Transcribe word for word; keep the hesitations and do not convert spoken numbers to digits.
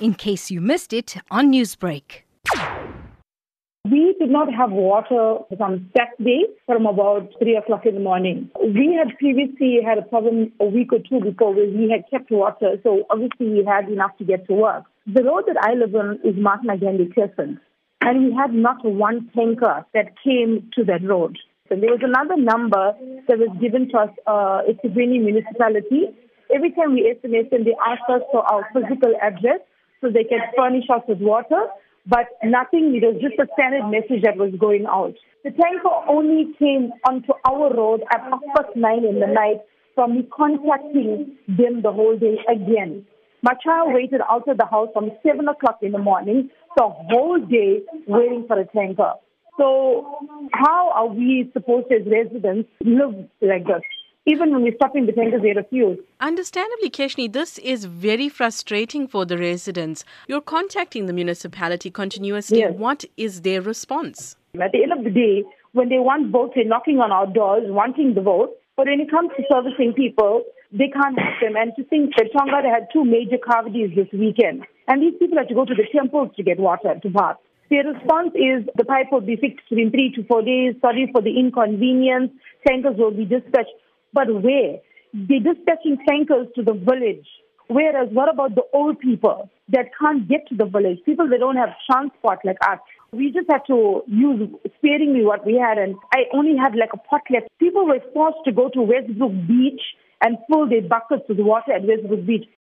in case you missed it on Newsbreak. We did not have water on Saturday from about three o'clock in the morning. We had previously had a problem a week or two before where we had kept water, so obviously we had enough to get to work. The road that I live on is Martin Gandhi Crescent, and we had not one tanker that came to that road. So there was another number that was given to us, uh, eThekwini Municipality. Every time we S M S them, they ask us for our physical address so they can furnish us with water. But nothing, it was just a standard message that was going out. The tanker only came onto our road at half past nine in the night from me contacting them the whole day again. My child waited outside the house from seven o'clock in the morning, the whole day waiting for a tanker. So how are we supposed to, as residents, live like this? Even when we're stopping the tankers, they refuse. Understandably, Keshnee, this is very frustrating for the residents. You're contacting the municipality continuously. Yes. What is their response? At the end of the day, when they want votes, they're knocking on our doors, wanting the vote. But when it comes to servicing people, they can't help them. And to think that Tongaat had two major cavities this weekend. And these people have to go to the temples to get water to bath. Their response is the pipe will be fixed within three to four days. Sorry for the inconvenience. Tankers will be dispatched. But where? They're dispatching tankers to the village. Whereas what about the old people that can't get to the village? People that don't have transport like us. We just had to use sparingly what we had, and I only had like a pot left. People were forced to go to Westbrook Beach and fill their buckets with water at Westbrook Beach.